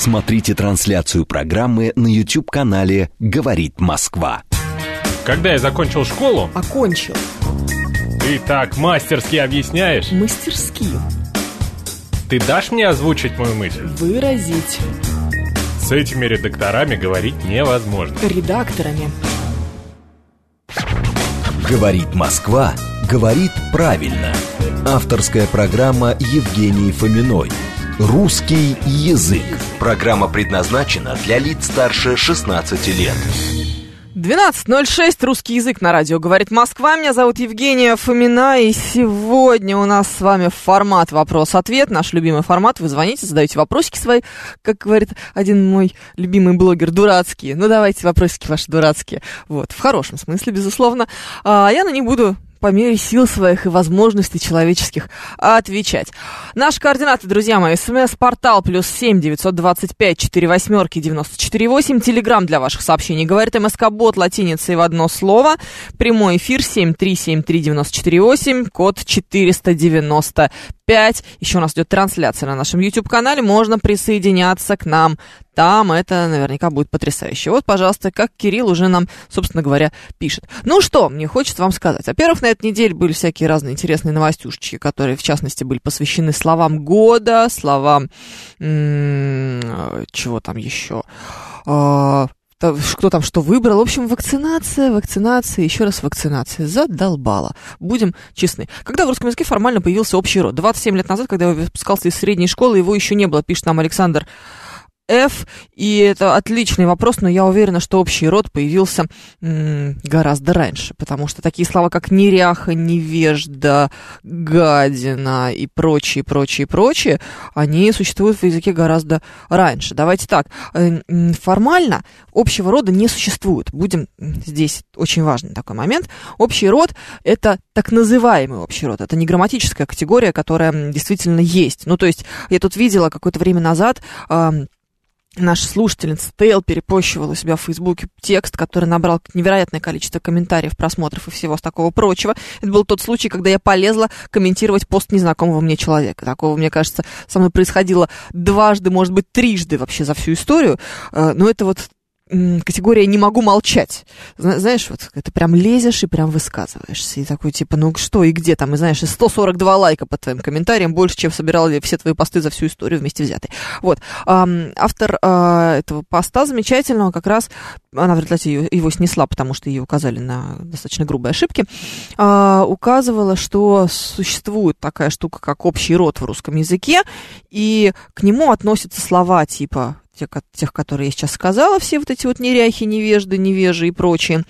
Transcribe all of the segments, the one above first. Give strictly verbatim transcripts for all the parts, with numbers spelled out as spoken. Смотрите трансляцию программы на YouTube-канале «Говорит Москва». Когда я закончил школу... Окончил. Ты так мастерски объясняешь. Мастерски. Ты дашь мне озвучить мою мысль? Выразить. С этими редакторами говорить невозможно. Редакторами. «Говорит Москва» говорит правильно. Авторская программа Евгении Фоминой. Русский язык. Программа предназначена для лиц старше шестнадцати лет. двенадцать ноль шесть. Русский язык на радио «Говорит Москва». Меня зовут Евгения Фомина, и сегодня у нас с вами формат «Вопрос-ответ». Наш любимый формат. Вы звоните, задаете вопросики свои, как говорит один мой любимый блогер, дурацкие. Ну, давайте вопросики ваши дурацкие. Вот, в хорошем смысле, безусловно. А я на них буду... по мере сил своих и возможностей человеческих отвечать. Наши координаты, друзья мои, смс-портал плюс семь девятьсот двадцать пять сорок восемь девяносто четыре восемь, телеграмм для ваших сообщений говорит МСК-бот, латиница и в одно слово, прямой эфир семь три семь три девять четыре восемь, код четыреста девяносто пять. Еще у нас идет трансляция на нашем YouTube-канале, можно присоединяться к нам. Там это наверняка будет потрясающе. Вот, пожалуйста, как Кирилл уже нам, собственно говоря, пишет. Ну что, мне хочется вам сказать. Во-первых, на этой неделе были всякие разные интересные новостюшечки, которые, в частности, были посвящены словам года, словам... М-м, чего там еще... А- Кто там что выбрал. В общем, вакцинация, вакцинация, еще раз вакцинация. Задолбала. Будем честны. Когда в русском языке формально появился общий род? двадцать семь лет назад, когда я выпускался из средней школы, его еще не было, пишет нам Александр Ф. И это отличный вопрос, но я уверена, что общий род появился м- гораздо раньше, потому что такие слова, как неряха, невежда, гадина и прочие, прочие, прочие, они существуют в языке гораздо раньше. Давайте так, формально общего рода не существует. Будем здесь, очень важный такой момент. Общий род – это так называемый общий род, это не грамматическая категория, которая действительно есть. Ну, то есть я тут видела какое-то время назад... Наша слушательница Тейл перепощивала у себя в Фейсбуке текст, который набрал невероятное количество комментариев, просмотров и всего такого прочего. Это был тот случай, когда я полезла комментировать пост незнакомого мне человека. Такого, мне кажется, со мной происходило дважды, может быть, трижды вообще за всю историю. Но это вот категория «не могу молчать». Знаешь, вот ты прям лезешь и прям высказываешься. И такой типа, ну что и где там? И знаешь, сто сорок два лайка под твоим комментарием, больше, чем собирали все твои посты за всю историю вместе взятые. Вот. Автор этого поста замечательного как раз, она в результате его снесла, потому что ее указали на достаточно грубые ошибки, указывала, что существует такая штука, как общий род в русском языке, и к нему относятся слова типа... тех, которые я сейчас сказала, все вот эти вот неряхи, невежды, невежи и прочие,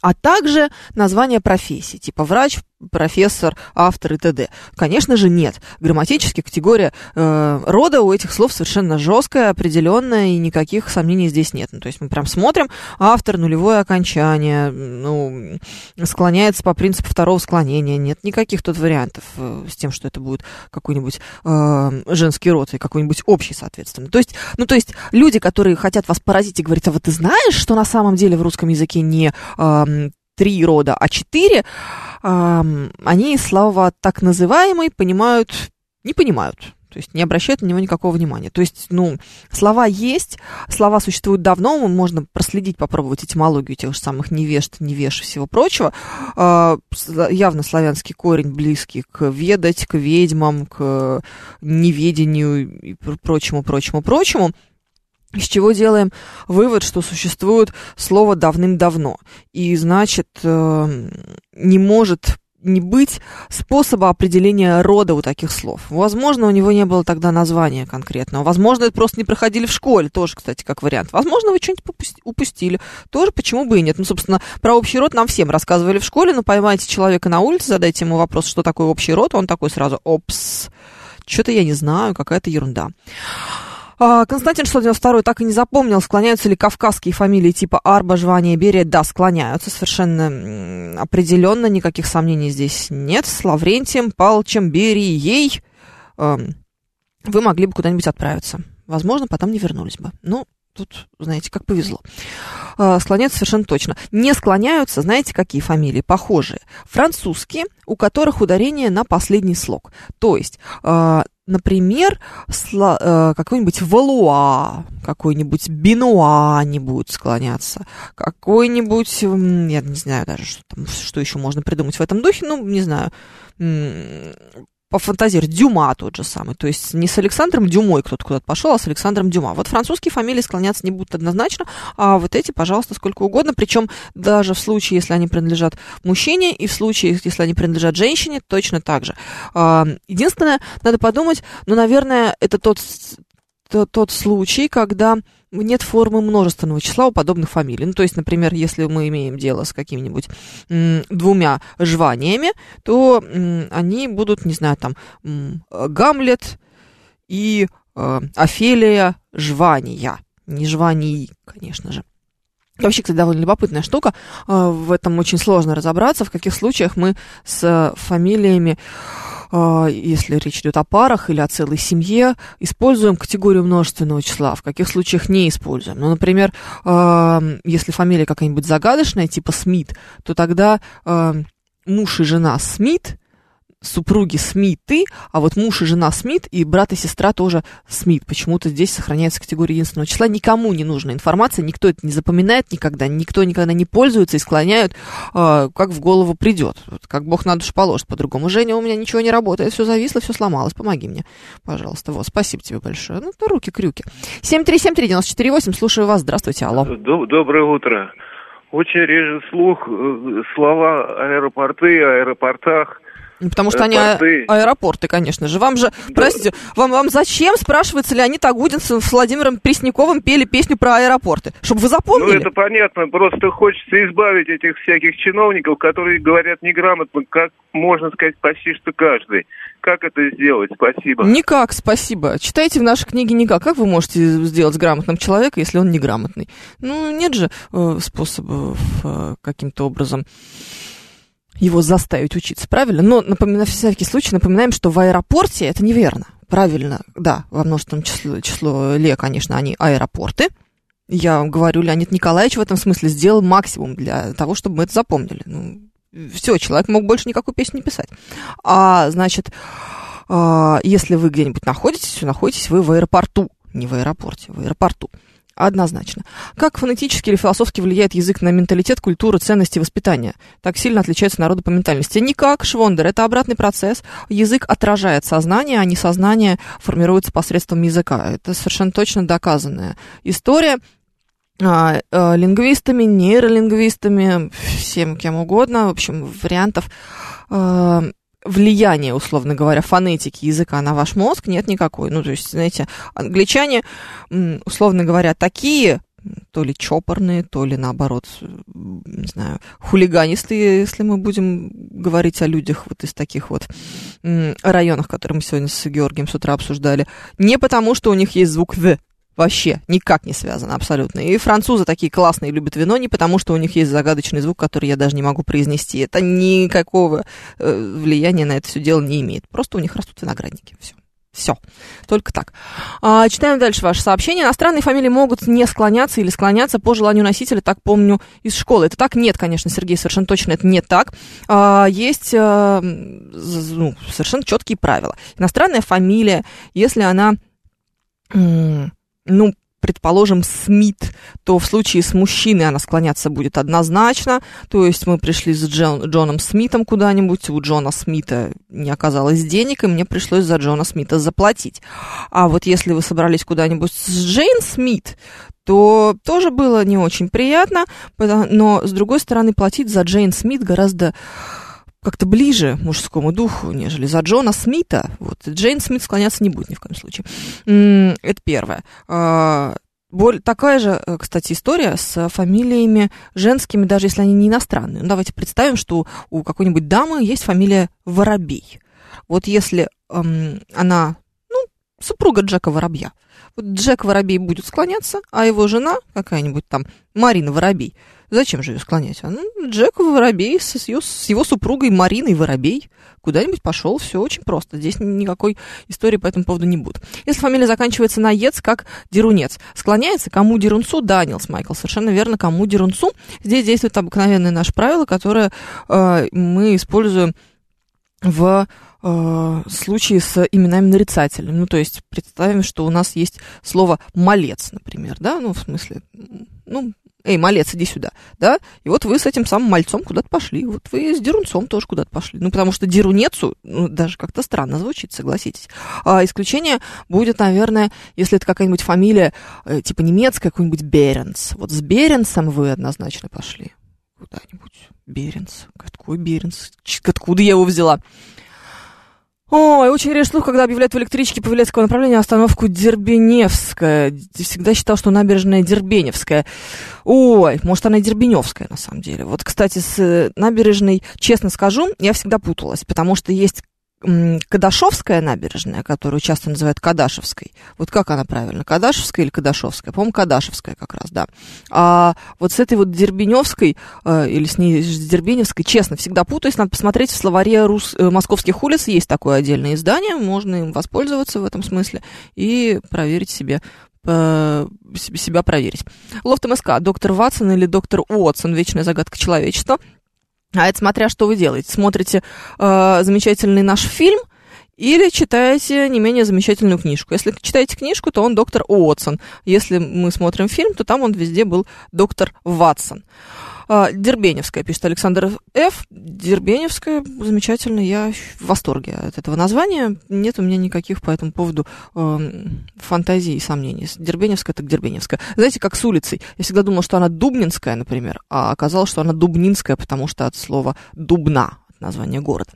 а также названия профессий, типа врач, профессор, автор и т.д. Конечно же, нет. Грамматически категория э, рода у этих слов совершенно жесткая, определенная, и никаких сомнений здесь нет. Ну, то есть мы прям смотрим, автор, нулевое окончание, ну, склоняется по принципу второго склонения. Нет никаких тут вариантов э, с тем, что это будет какой-нибудь э, женский род и какой-нибудь общий, соответственно. То есть, ну, то есть люди, которые хотят вас поразить и говорить, а вот ты знаешь, что на самом деле в русском языке не... Э, три рода, а четыре, э, они слова так называемые понимают, не понимают. То есть не обращают на него никакого внимания. То есть, ну, слова есть, слова существуют давно, можно проследить, попробовать этимологию тех же самых невежд, невеж и всего прочего. Э, явно славянский корень близкий к ведать, к ведьмам, к неведению и прочему, прочему, прочему. Из чего делаем вывод, что существует слово давным-давно. И, значит, не может не быть способа определения рода у таких слов. Возможно, у него не было тогда названия конкретного. Возможно, это просто не проходили в школе. Тоже, кстати, как вариант. Возможно, вы что-нибудь упустили. Тоже почему бы и нет. Ну, собственно, про общий род нам всем рассказывали в школе. Но поймайте человека на улице, задайте ему вопрос, что такое общий род. Он такой сразу, опс, что-то я не знаю, какая-то ерунда. Константин шестьсот девяносто два так и не запомнил, склоняются ли кавказские фамилии типа Арба, Жвания, Берия. Да, склоняются, совершенно определенно, никаких сомнений здесь нет. С Лаврентием, Палычем, Берией э, вы могли бы куда-нибудь отправиться. Возможно, потом не вернулись бы. Ну, тут, знаете, как повезло. Э, склоняются совершенно точно. Не склоняются, знаете, какие фамилии? Похожие. Французские, у которых ударение на последний слог. То есть... Э, например, какой-нибудь Валуа, какой-нибудь Бенуа не будет склоняться, какой-нибудь, я не знаю даже, что, там, что еще можно придумать в этом духе, ну, не знаю, пофантазировать, Дюма тот же самый, то есть не с Александром Дюмой кто-то куда-то пошел, а с Александром Дюма. Вот французские фамилии склоняться не будут однозначно, а вот эти, пожалуйста, сколько угодно, причем даже в случае, если они принадлежат мужчине, и в случае, если они принадлежат женщине, точно так же. Единственное, надо подумать, ну, наверное, это тот, тот случай, когда нет формы множественного числа у подобных фамилий. Ну, то есть, например, если мы имеем дело с какими-нибудь м, двумя жваниями, то м, они будут, не знаю, там, м, Гамлет и э, Офелия Жвания. Не Жвании, конечно же. Вообще, кстати, довольно любопытная штука. В этом очень сложно разобраться, в каких случаях мы с фамилиями, если речь идет о парах или о целой семье, используем категорию множественного числа, в каких случаях не используем. Ну, например, если фамилия какая-нибудь загадочная, типа Смит, то тогда муж и жена Смит, супруги Смиты, а вот муж и жена Смит, и брат и сестра тоже Смит. Почему-то здесь сохраняется категория единственного числа. Никому не нужна информация, никто это не запоминает никогда, никто никогда не пользуется и склоняют, э, как в голову придет. Вот, как Бог на душу положит. По-другому, Женя, у меня ничего не работает, все зависло, все сломалось, помоги мне, пожалуйста. Вот, спасибо тебе большое. Ну, то руки-крюки. семь три семь три девять четыре восемь, слушаю вас. Здравствуйте, алло. Доброе утро. Очень режет слух слова аэропорты, аэропортах. Потому что они порты. Аэропорты, конечно же. Вам же, да. Простите, вам, вам зачем, спрашивается, Леонид Агудинцев с Владимиром Пресняковым пели песню про аэропорты? Чтобы вы запомнили? Ну, это понятно. Просто хочется избавить этих всяких чиновников, которые говорят неграмотно, как можно сказать почти что каждый. Как это сделать? Спасибо. Никак, спасибо. Читайте в нашей книге никак. Как вы можете сделать грамотным человека, если он неграмотный? Ну, нет же э, способов э, каким-то образом его заставить учиться, правильно? Но напомина, в всякий случай напоминаем, что в аэропорте это неверно. Правильно, да, во множественном числе, числе, конечно, они аэропорты. Я говорю, Леонид Николаевич в этом смысле сделал максимум для того, чтобы мы это запомнили. Ну, все, человек мог больше никакую песню не писать. А, значит, если вы где-нибудь находитесь, находитесь вы в аэропорту, не в аэропорте, в аэропорту. Однозначно. Как фонетически или философски влияет язык на менталитет, культуру, ценности, воспитание? Так сильно отличаются народы по ментальности? Никак, Швондер. Это обратный процесс. Язык отражает сознание, а не сознание формируется посредством языка. Это совершенно точно доказанная история. Лингвистами, нейролингвистами, всем кем угодно. В общем, вариантов влияния, условно говоря, фонетики языка на ваш мозг нет никакой. Ну, то есть, знаете, англичане, условно говоря, такие, то ли чопорные, то ли, наоборот, не знаю, хулиганистые, если мы будем говорить о людях вот из таких вот районов, которые мы сегодня с Георгием с утра обсуждали, не потому, что у них есть звук «в». Вообще никак не связано абсолютно. И французы такие классные, любят вино не потому, что у них есть загадочный звук, который я даже не могу произнести. Это никакого э, влияния на это все дело не имеет. Просто у них растут виноградники. Все. Все. Только так. А, читаем дальше ваше сообщение. Иностранные фамилии могут не склоняться или склоняться по желанию носителя, так помню, из школы. Это так? Нет, конечно, Сергей, совершенно точно это не так. А, есть а, ну, совершенно четкие правила. Иностранная фамилия, если она... М- ну, предположим, Смит, то в случае с мужчиной она склоняться будет однозначно, то есть мы пришли с Джон, Джоном Смитом куда-нибудь, у Джона Смита не оказалось денег, и мне пришлось за Джона Смита заплатить. А вот если вы собрались куда-нибудь с Джейн Смит, то тоже было не очень приятно, но, с другой стороны, платить за Джейн Смит гораздо... как-то ближе мужскому духу, нежели за Джона Смита. Вот. Джейн Смит склоняться не будет ни в коем случае. Это первое. Такая же, кстати, история с фамилиями женскими, даже если они не иностранные. Ну, давайте представим, что у какой-нибудь дамы есть фамилия Воробей. Вот если эм, она, ну, супруга Джека Воробья. Вот Джек Воробей будет склоняться, а его жена, какая-нибудь там Марина Воробей, зачем же ее склонять? А, ну, Джек Воробей с, с, ее, с его супругой Мариной Воробей куда-нибудь пошел. Все очень просто. Здесь никакой истории по этому поводу не будет. Если фамилия заканчивается на «ец», как Дерунец. Склоняется кому Дерунцу? Данилс, Майкл. Совершенно верно, кому Дерунцу. Здесь действует обыкновенное наше правило, которое э, мы используем в э, э, случаи с именами нарицательными. Ну, то есть представим, что у нас есть слово «малец», например, да, ну, в смысле, ну, «эй, малец, иди сюда», да, и вот вы с этим самым мальцом куда-то пошли, вот вы с дерунцом тоже куда-то пошли, ну, потому что дерунецу, ну, даже как-то странно звучит, согласитесь. А исключение будет, наверное, если это какая-нибудь фамилия, э, типа немецкая, какой-нибудь Беренс, вот с Беренсом вы однозначно пошли куда-нибудь. Беренс. Какой Беренс? Откуда я его взяла? Ой, очень режет слух, когда объявляют в электричке по Велецкому направлению остановку Дербеневская. Всегда считал, что набережная Дербеневская. Ой, может, она и Дербеневская, на самом деле. Вот, кстати, с набережной, честно скажу, я всегда путалась, потому что есть Кадашевская набережная, которую часто называют Кадашевской. Вот как она правильно, Кадашевская или Кадашевская? По-моему, Кадашевская как раз, да. А вот с этой вот Дербеневской, или с ней с Дербеневской, честно, всегда путаюсь. Надо посмотреть, в словаре рус... московских улиц есть такое отдельное издание, можно им воспользоваться в этом смысле и проверить себе, себя проверить. Лофт МСК, доктор Ватсон или доктор Уотсон, вечная загадка человечества. А это смотря что вы делаете. Смотрите э, замечательный наш фильм или читаете не менее замечательную книжку. Если читаете книжку, то он доктор Уотсон. Если мы смотрим фильм, то там он везде был доктор Ватсон. Э, Дербеневская, пишет Александр Ф. Дербеневская, замечательно, я в восторге от этого названия. Нет у меня никаких по этому поводу э, фантазий и сомнений. Дербеневская так Дербеневская. Знаете, как с улицей. Я всегда думала, что она Дубнинская, например, а оказалось, что она Дубнинская, потому что от слова «дубна», от названия города.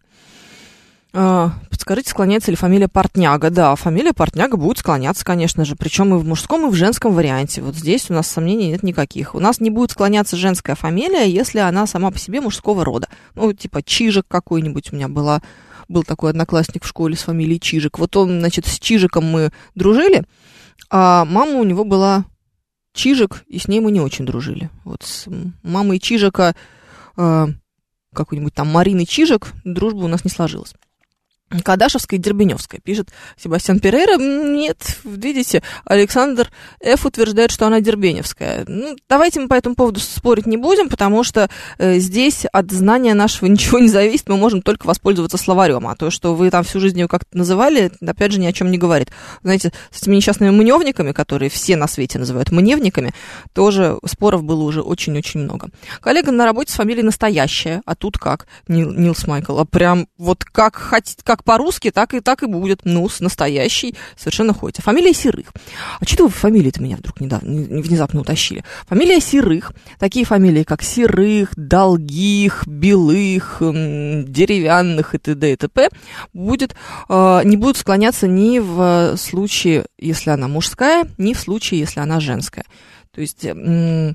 Подскажите, склоняется ли фамилия Портняга? Да, фамилия Портняга будет склоняться, конечно же, причем и в мужском, и в женском варианте. Вот здесь у нас сомнений нет никаких. У нас не будет склоняться женская фамилия, если она сама по себе мужского рода. Ну, типа Чижик какой-нибудь у меня была, был такой одноклассник в школе с фамилией Чижик. Вот он, значит, с Чижиком мы дружили, а мама у него была Чижик, и с ней мы не очень дружили. Вот с мамой Чижика, какой-нибудь там Марины Чижик, дружба у нас не сложилась. Кадашевская и Дербеневская, пишет Себастьян Перейра. Нет, видите, Александр Ф. утверждает, что она Дербеневская. Ну, давайте мы по этому поводу спорить не будем, потому что э, здесь от знания нашего ничего не зависит, мы можем только воспользоваться словарем, а то, что вы там всю жизнь ее как-то называли, опять же, ни о чем не говорит. Знаете, с этими несчастными мневниками, которые все на свете называют мневниками, тоже споров было уже очень-очень много. Коллега на работе с фамилией Настоящая, а тут как? Нил, Нилс Майкл, а прям вот как хотите, как по-русски, так и, так и будет. Ну, с Настоящей совершенно ходите. Фамилия Серых. А что вы фамилии-то меня вдруг недавно, внезапно утащили? Фамилия Серых. Такие фамилии, как Серых, Долгих, Белых, Деревянных и т.д. и т.п. будет, э, не будут склоняться ни в случае, если она мужская, ни в случае, если она женская. То есть... Э,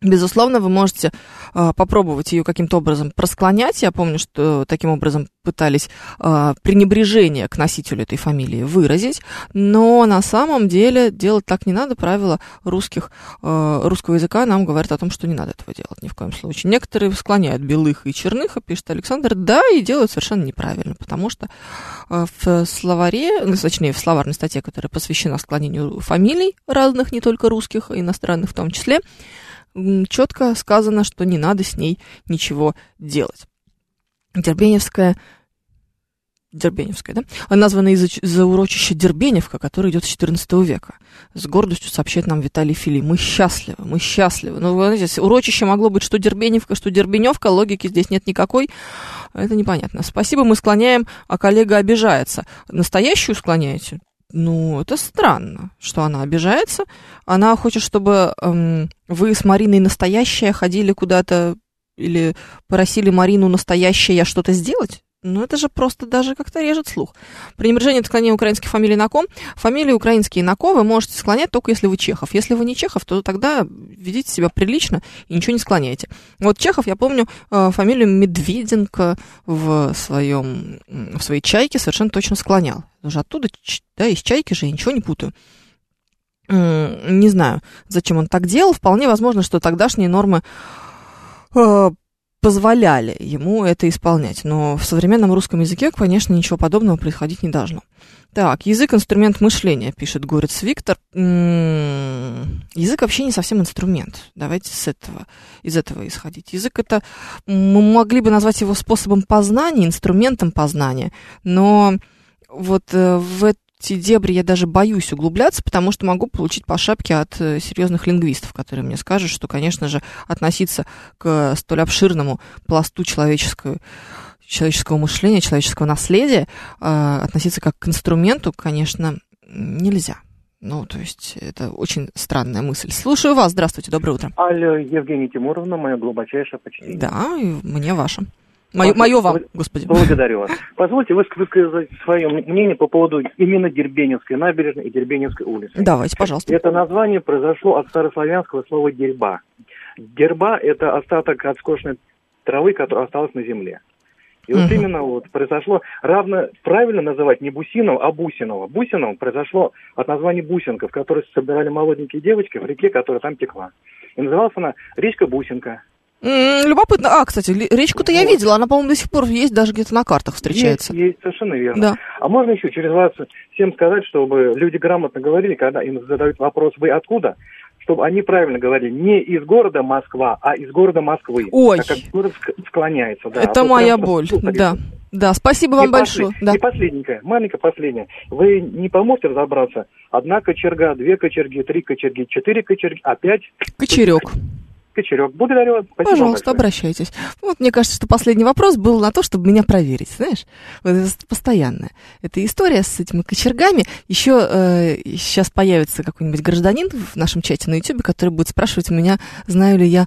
Безусловно, вы можете э, попробовать ее каким-то образом просклонять. Я помню, что таким образом пытались э, пренебрежение к носителю этой фамилии выразить. Но на самом деле делать так не надо. Правила русских, э, русского языка нам говорят о том, что не надо этого делать ни в коем случае. Некоторые склоняют Белых и Черных, пишет Александр, да, и делают совершенно неправильно. Потому что э, в словаре, ну, точнее, в словарной статье, которая посвящена склонению фамилий разных, не только русских, а иностранных в том числе, четко сказано, что не надо с ней ничего делать. Дербеневская, Дербеневская, да? Названа из-за заурочища Дербеневка, который идет с четырнадцатого века. С гордостью сообщает нам Виталий Филий. Мы счастливы, мы счастливы. Ну, вы знаете, урочище могло быть что Дербеневка, что Дербеневка. Логики здесь нет никакой. Это непонятно. Спасибо, мы склоняем, а коллега обижается. Настоящую склоняете? Ну, это странно, что она обижается. Она хочет, чтобы эм, вы с Мариной Настоящая ходили куда-то или просили Марину Настоящая что-то сделать. Ну, это же просто даже как-то режет слух. Пренебрежение от склонения украинских фамилий на ком? Фамилии украинские на ко вы можете склонять только если вы Чехов. Если вы не Чехов, то тогда ведите себя прилично и ничего не склоняете. Вот Чехов, я помню, фамилию Медведенко в, своем, в своей «Чайке» совершенно точно склонял. Даже оттуда, да, из «Чайки» же я ничего не путаю. Не знаю, зачем он так делал. Вполне возможно, что тогдашние нормы... позволяли ему это исполнять. Но в современном русском языке, конечно, ничего подобного происходить не должно. Так, язык – инструмент мышления, пишет Горец Виктор. М-м-м, Язык вообще не совсем инструмент. Давайте с этого, из этого исходить. Язык — это... Мы могли бы назвать его способом познания, инструментом познания, но вот в эти дебри я даже боюсь углубляться, потому что могу получить по шапке от серьезных лингвистов, которые мне скажут, что, конечно же, относиться к столь обширному пласту человеческого, человеческого мышления, человеческого наследия, относиться как к инструменту, конечно, нельзя. Ну, то есть, это очень странная мысль. Слушаю вас. Здравствуйте, доброе утро. Алло, Евгения Тимуровна, мое глубочайшее почтение. Да, и мне ваше. Мое, мое вам, господи. Благодарю вас. Позвольте высказать свое мнение по поводу именно Дербеневской набережной и Дербеневской улицы. Давайте, пожалуйста. Это название произошло от старославянского слова «дерба». «Дерба» — это остаток от скошенной травы, которая осталась на земле. И вот uh-huh. именно вот произошло, равно правильно называть не Бусинова, а Бусинова. Бусинова произошло от названия бусинков, которые собирали молоденькие девочки в реке, которая там текла. И называлась она речка Бусинка. Mm, любопытно. А, кстати, речку-то вот. Я видела, она, по-моему, до сих пор есть, даже где-то на картах встречается. Есть, есть, совершенно верно. Да. А можно еще через вас всем сказать, чтобы люди грамотно говорили, когда им задают вопрос «Вы откуда?», чтобы они правильно говорили, не из города Москва, а из города Москвы. Ой. Так как город склоняется. Да. Это а моя боль, да. Да, спасибо вам и большое. Послед... Да. И последненькое, маленькое последнее. Вы не поможете разобраться? Одна кочерга, две кочерги, три кочерги, четыре кочерги, а пять... Кочерек. Кочерек. Благодарю вас. Спасибо. Пожалуйста, обращайтесь. Вот мне кажется, что последний вопрос был на то, чтобы меня проверить, знаешь. Вот это постоянно. Эта история с этими кочергами. Еще э, сейчас появится какой-нибудь гражданин в нашем чате на Ютьюбе, который будет спрашивать у меня, знаю ли я,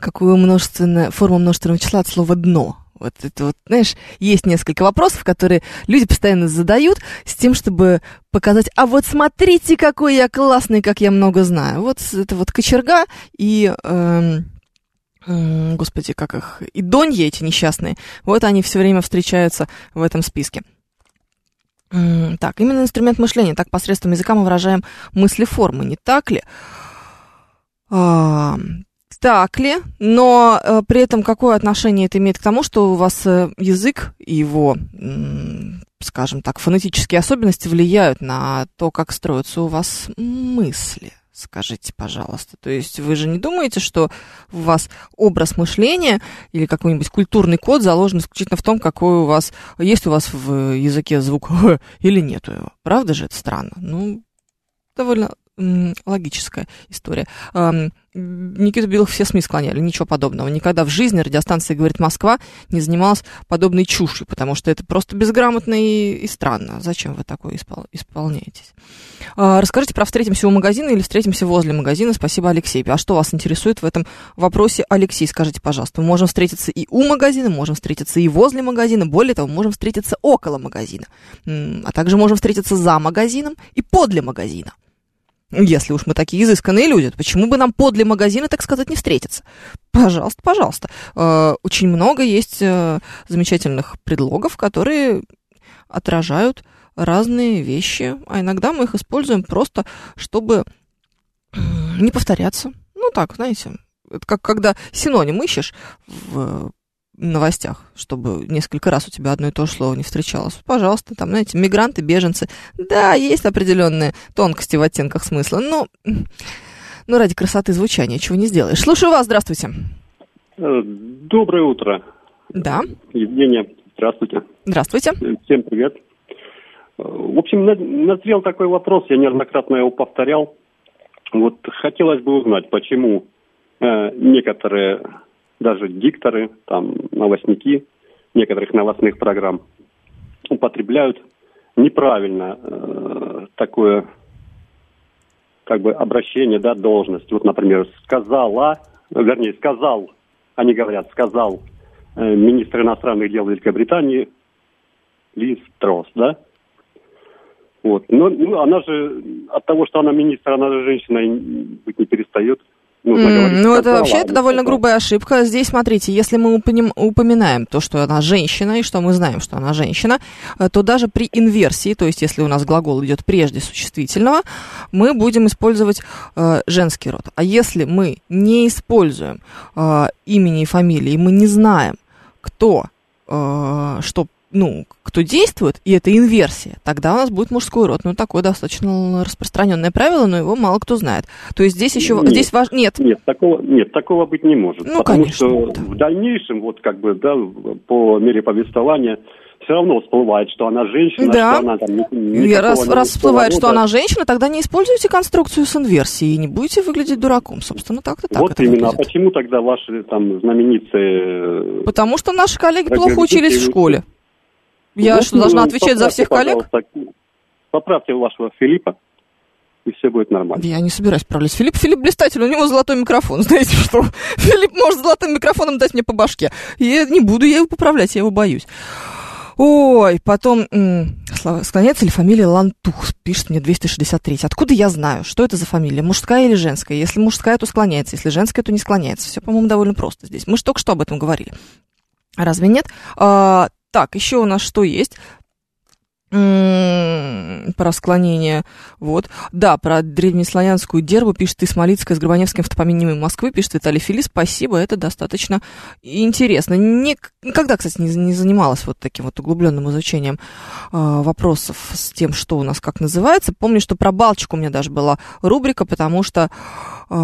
какую множественную, форму множественного числа от слова «дно». Вот это вот, знаешь, есть несколько вопросов, которые люди постоянно задают с тем, чтобы показать, а вот смотрите, какой я классный, как я много знаю. Вот это вот кочерга и, э, э, господи, как их, и донья эти несчастные, вот они все время встречаются в этом списке. Так, именно инструмент мышления, так посредством языка мы выражаем мысли формы, не так ли? А- Так ли, но э, при этом какое отношение это имеет к тому, что у вас э, язык и его, м, скажем так, фонетические особенности влияют на то, как строятся у вас мысли? Скажите, пожалуйста. То есть вы же не думаете, что у вас образ мышления или какой-нибудь культурный код заложен исключительно в том, какой у вас, есть у вас в языке звук или нету его? Правда же это странно? Ну, довольно... логическая история. Никиту Белых все СМИ склоняли, ничего подобного. Никогда в жизни радиостанция «Говорит Москва» не занималась подобной чушью, потому что это просто безграмотно и, и странно. Зачем вы такое испол- исполняетесь? Расскажите про «встретимся у магазина» или «встретимся возле магазина». Спасибо, Алексей. А что вас интересует в этом вопросе, Алексей? Скажите, пожалуйста, мы можем встретиться и у магазина, можем встретиться и возле магазина, более того, можем встретиться около магазина, а также можем встретиться за магазином и подле магазина. Если уж мы такие изысканные люди, почему бы нам подле магазина, так сказать, не встретиться? Пожалуйста, пожалуйста. Очень много есть замечательных предлогов, которые отражают разные вещи, а иногда мы их используем просто, чтобы не повторяться. Ну так, знаете, это как когда синоним ищешь в новостях, чтобы несколько раз у тебя одно и то же слово не встречалось. Пожалуйста, там, знаете, мигранты, беженцы. Да, есть определенные тонкости в оттенках смысла, но, но ради красоты звучания чего не сделаешь. Слушаю вас, здравствуйте. Доброе утро. Да. Евгения, здравствуйте. Здравствуйте. Всем привет. В общем, назрел такой вопрос, я неоднократно его повторял. Вот хотелось бы узнать, почему некоторые... даже дикторы, там, новостники некоторых новостных программ употребляют неправильно э, такое как бы обращение, да, должность. Вот, например, сказала, вернее, сказал, они говорят, сказал э, министр иностранных дел Великобритании Лиз Тросс, да? Вот. Но, ну, она же, от того, что она министр, она же женщиной быть не перестает. Ну, mm, ну это вообще это довольно грубая ошибка. Здесь, смотрите, если мы упомя- упоминаем то, что она женщина, и что мы знаем, что она женщина, то даже при инверсии, то есть если у нас глагол идет прежде существительного, мы будем использовать э, женский род. А если мы не используем э, имени и фамилии, мы не знаем, кто э, что ну, кто действует, и это инверсия, тогда у нас будет мужской род. Ну, такое достаточно распространенное правило, но его мало кто знает. То есть здесь еще... Нет, здесь важ... нет. Нет, такого, нет, такого быть не может. Ну, потому конечно, что да. в дальнейшем, вот как бы, да, по мере повествования... Все равно всплывает, что она женщина, да. что она там... Раз, раз всплывает, что она женщина, тогда не используйте конструкцию с инверсией и не будете выглядеть дураком, собственно, так-то так. Вот это именно, выглядит. А почему тогда ваши там знаменитые... Потому что наши коллеги плохо говорите, учились в школе. Я ну, что, должна отвечать за всех коллег? Поправьте вашего Филиппа, и все будет нормально. Я не собираюсь справляться. Филипп, Филипп блистатель, у него золотой микрофон, знаете что? Филипп может золотым микрофоном дать мне по башке. Я не буду я его поправлять, я его боюсь. Ой, потом, м- склоняется ли фамилия Лантух, пишет мне двести шестьдесят три. Откуда я знаю, что это за фамилия, мужская или женская? Если мужская, то склоняется, если женская, то не склоняется. Все, по-моему, довольно просто здесь. Мы же только что об этом говорили. Разве нет? А, так, еще у нас что есть? М-м, про склонение. Вот. Да, про древнеславянскую дербу пишет Исмолицкая с Горбаневским в топониме Москвы, пишет Виталий Филий. Спасибо, это достаточно интересно. Ник- никогда, кстати, не, не занималась вот таким вот углубленным изучением э, вопросов с тем, что у нас как называется. Помню, что про Балчуг у меня даже была рубрика, потому что э,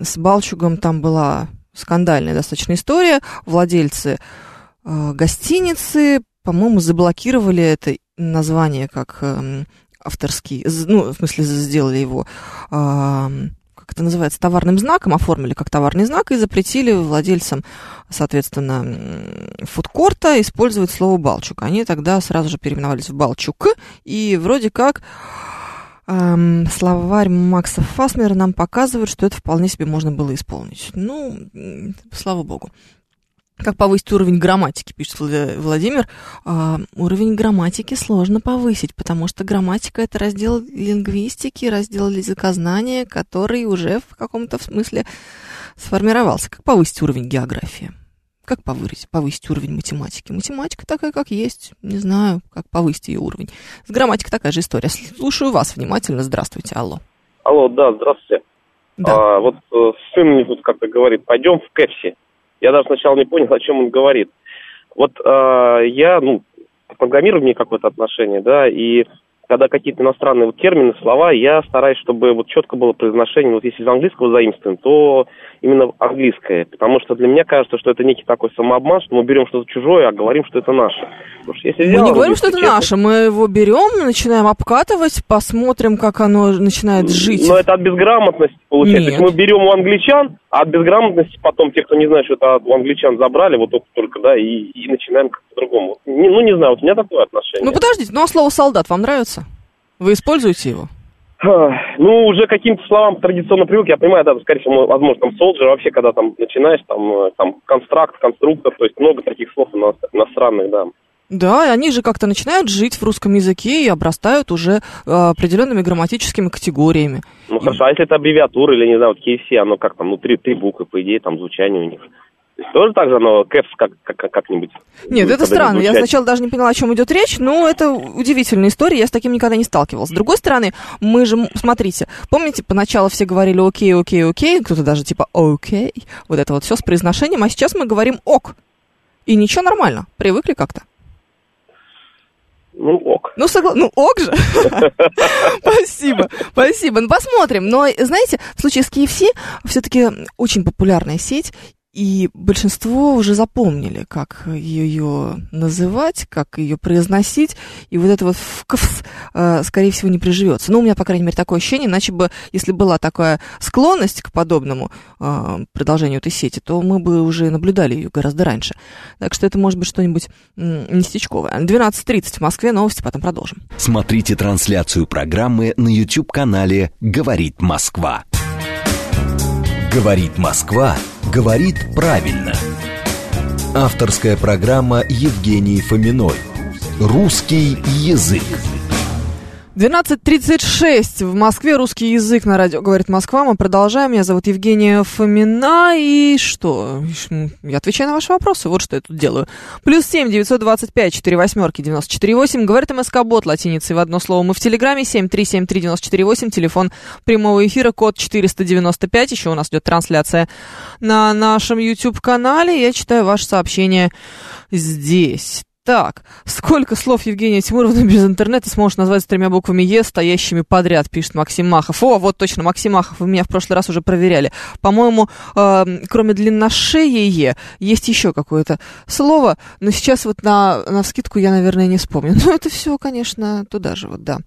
с Балчугом там была скандальная достаточно история. Владельцы э, гостиницы, по-моему, заблокировали это название как э, авторский, ну, в смысле, сделали его, э, как это называется, товарным знаком, оформили как товарный знак и запретили владельцам, соответственно, фудкорта использовать слово «Балчук». Они тогда сразу же переименовались в «Балчук», и вроде как э, словарь Макса Фаснера нам показывает, что это вполне себе можно было исполнить. Ну, слава богу. Как повысить уровень грамматики, пишет Владимир. А, уровень грамматики сложно повысить, потому что грамматика – это раздел лингвистики, раздел языкознания, который уже в каком-то смысле сформировался. Как повысить уровень географии? Как повысить, повысить уровень математики? Математика такая, как есть. Не знаю, как повысить ее уровень. С грамматикой такая же история. Слушаю вас внимательно. Здравствуйте. Алло. Алло, да, здравствуйте. Да. А, вот сын мне тут как-то говорит, пойдем в Кэпси. Я даже сначала не понял, о чем он говорит. Вот э, я, ну, к программированию какое-то отношение, да, и когда какие-то иностранные вот термины, слова, я стараюсь, чтобы вот четко было произношение, вот если из английского заимствуем, то именно английское, потому что для меня кажется, что это некий такой самообман, что мы берем что-то чужое, а говорим, что это наше. Если мы не говорим, что это честно, наше, мы его берем, начинаем обкатывать, посмотрим, как оно начинает жить. Но это от безграмотности получается. Нет. То есть мы берем у англичан, а от безграмотности потом те, кто не знает, что это у англичан забрали, вот только, да, и, и начинаем как-то по-другому. Не, ну, не знаю, вот у меня такое отношение. Ну, подождите, ну, а слово «солдат» вам нравится? Вы используете его? Ну, уже каким-то словам традиционно привык. Я понимаю, да, скорее всего, возможно, там soldier, вообще, когда там начинаешь, там, там констракт, конструктор, то есть много таких слов иностранных, да. Да, и они же как-то начинают жить в русском языке и обрастают уже определенными грамматическими категориями. Ну, и... хорошо, а если это аббревиатура или, не знаю, вот кей эф си, оно как там, ну, три, три буквы, по идее, там, звучание у них... То есть тоже так же оно кэпс как, как, как-нибудь? Нет, это странно. Я сначала даже не поняла, о чем идет речь, но это удивительная история, я с таким никогда не сталкивалась. С другой стороны, мы же, смотрите, помните, поначалу все говорили окей, окей, окей, кто-то даже типа окей, вот это вот все с произношением, а сейчас мы говорим ок, и ничего, нормально, привыкли как-то. Ну, ок. Ну, согла... ну ок же. Спасибо, спасибо. Ну, посмотрим. Но, знаете, в случае с кей эф си все-таки очень популярная сеть, и большинство уже запомнили, как ее называть, как ее произносить. И вот это вот вкс, скорее всего, не приживется. Ну, у меня, по крайней мере, такое ощущение. Иначе бы, если была такая склонность к подобному продолжению этой сети, то мы бы уже наблюдали ее гораздо раньше. Так что это может быть что-нибудь местечковое. двенадцать тридцать в Москве. Новости, потом продолжим. Смотрите трансляцию программы на YouTube-канале «Говорит Москва». «Говорит Москва» говорит правильно. Авторская программа Евгении Фоминой. Русский язык. двенадцать тридцать шесть в Москве. Русский язык на радио «Говорит Москва». Мы продолжаем. Меня зовут Евгения Фомина. И что? Я отвечаю на ваши вопросы. Вот что я тут делаю. Плюс семь девятьсот двадцать пять сорок восемь девяносто четыре восемь. Говорит МСК-бот латиницей в одно слово. Мы в Телеграме семь три семь три девять четыре восемь. Телефон прямого эфира. Код четыреста девяносто пять. Еще у нас идет трансляция на нашем YouTube-канале. Я читаю ваши сообщения здесь. Так, сколько слов, Евгения Тимуровна, без интернета сможешь назвать с тремя буквами «Е», стоящими подряд, пишет Максим Махов. О, вот точно, Максим Махов, вы меня в прошлый раз уже проверяли. По-моему, э, кроме длинношеее, есть еще какое-то слово, но сейчас вот на, на вскидку я, наверное, не вспомню. Но это все, конечно, туда же вот, да.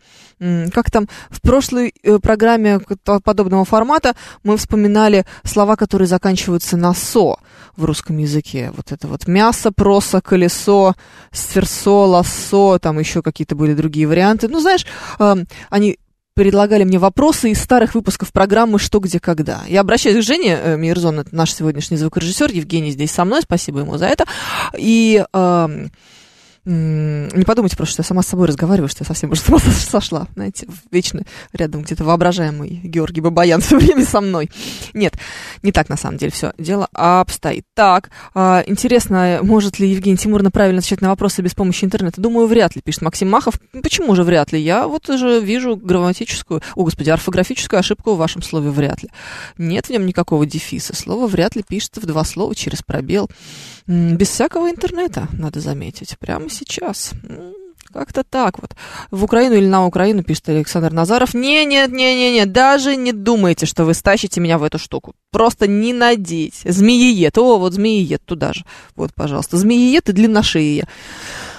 Как там в прошлой программе подобного формата мы вспоминали слова, которые заканчиваются на «со» в русском языке. Вот это вот мясо, просо, колесо, сферсо, лассо, там еще какие-то были другие варианты. Ну, знаешь, э, они предлагали мне вопросы из старых выпусков программы «Что, где, когда». Я обращаюсь к Жене э, Мирзон, это наш сегодняшний звукорежиссер, Евгений здесь со мной, спасибо ему за это. И э, э, не подумайте просто, что я сама с собой разговариваю, что я совсем уже с ума сошла, знаете, вечно рядом где-то воображаемый Георгий Бабаян все время со мной. Нет, не так на самом деле все дело обстоит. Так, интересно, может ли Евгения Тимуровна правильно отвечать на вопросы без помощи интернета? Думаю, вряд ли, пишет Максим Махов. Почему же вряд ли? Я вот уже вижу грамматическую, о господи, орфографическую ошибку в вашем слове «вряд ли». Нет в нем никакого дефиса. Слово «вряд ли» пишется в два слова через пробел. Без всякого интернета, надо заметить, прямо сейчас. Как-то так вот. В Украину или на Украину, пишет Александр Назаров. Не-не-не-не-не, даже не думайте, что вы стащите меня в эту штуку. Просто не надейтесь. Змеиед. О, вот змеиед туда же. Вот, пожалуйста. Змеиед и длинношеие.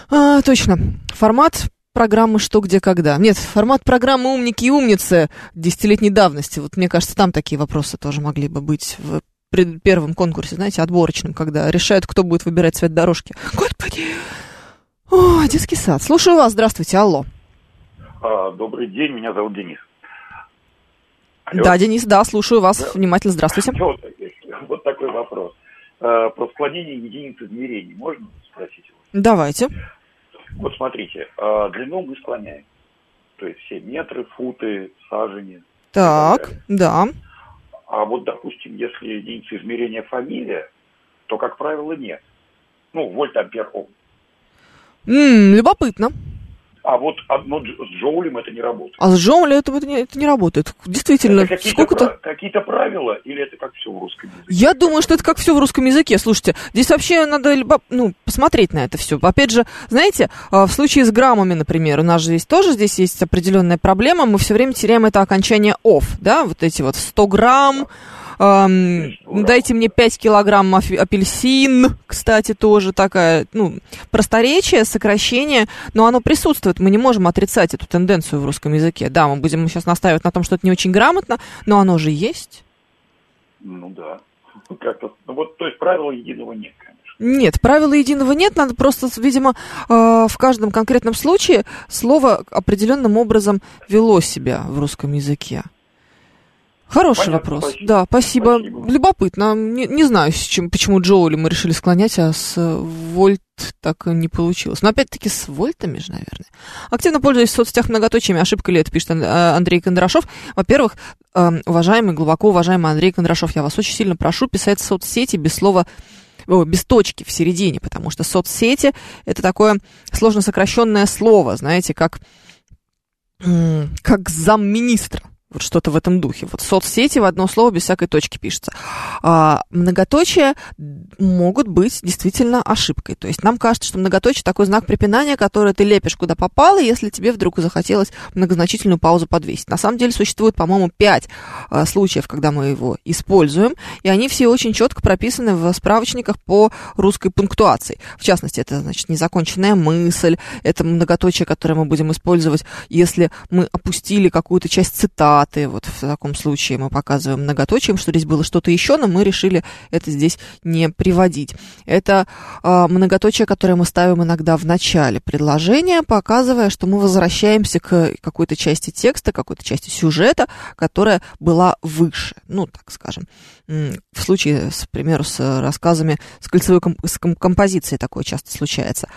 А, точно. Формат программы «Что, где, когда». Нет, формат программы «Умники и умницы» десятилетней давности. Вот мне кажется, там такие вопросы тоже могли бы быть в пред- первом конкурсе, знаете, отборочном, когда решают, кто будет выбирать цвет дорожки. Господи! О, детский сад. Слушаю вас. Здравствуйте. Алло. А, добрый день. Меня зовут Денис. Алло. Да, Денис, да. Слушаю вас. Да. Внимательно. Здравствуйте. Вот, вот такой вопрос. А, про склонение единиц измерений. Можно спросить его? Давайте. Вот смотрите. А, длину мы склоняем. То есть все метры, футы, сажени. Так, да. А вот, допустим, если единица измерения фамилия, то, как правило, нет. Ну, вольт, ампер, ом. М-м, любопытно. А вот одно с джоулем это не работает. А с джоулем это, это, не, это не работает. Действительно, это какие-то, сколько-то... Пра- какие-то правила или это как все в русском языке? Я думаю, что это как все в русском языке. Слушайте, здесь вообще надо ну, посмотреть на это все. Опять же, знаете, в случае с граммами, например, у нас же здесь тоже здесь есть определенная проблема. Мы все время теряем это окончание «ов». Да? Вот эти вот сто грамм. Эм, дайте мне пять килограмм апельсин, кстати, тоже такая, ну, просторечие, сокращение, но оно присутствует, мы не можем отрицать эту тенденцию в русском языке. Да, мы будем сейчас настаивать на том, что это не очень грамотно, но оно же есть. Ну да, как-то, ну вот, то есть правила единого нет. Нет, правила единого нет, надо просто, видимо, в каждом конкретном случае слово определенным образом вело себя в русском языке. Хороший Понятно, вопрос. Спасибо. Да, спасибо. спасибо. Любопытно. Не, не знаю, чем, почему джоули мы решили склонять, а с вольт так не получилось. Но опять-таки с вольтами же, наверное. Активно пользуюсь в соцсетях многоточиями. Ошибка ли это, пишет Андрей Кондрашов. Во-первых, уважаемый, глубоко уважаемый Андрей Кондрашов, я вас очень сильно прошу писать соцсети без слова... О, без точки в середине, потому что соцсети – это такое сложно сокращенное слово, знаете, как, как замминистра. Вот что-то в этом духе. Вот соцсети в одно слово без всякой точки пишется. А многоточие могут быть действительно ошибкой. То есть нам кажется, что многоточие такой знак препинания, который ты лепишь куда попало, если тебе вдруг захотелось многозначительную паузу подвесить. На самом деле существует, по-моему, пять а, случаев, когда мы его используем, и они все очень четко прописаны в справочниках по русской пунктуации. В частности, это, значит, незаконченная мысль, это многоточие, которое мы будем использовать, если мы опустили какую-то часть цитаты. Вот в таком случае мы показываем многоточием, что здесь было что-то еще, но мы решили это здесь не приводить. Это э, многоточие, которое мы ставим иногда в начале предложения, показывая, что мы возвращаемся к какой-то части текста, какой-то части сюжета, которая была выше. Ну, так скажем, в случае, к примеру, с рассказами с кольцевой комп- с композицией такое часто случается.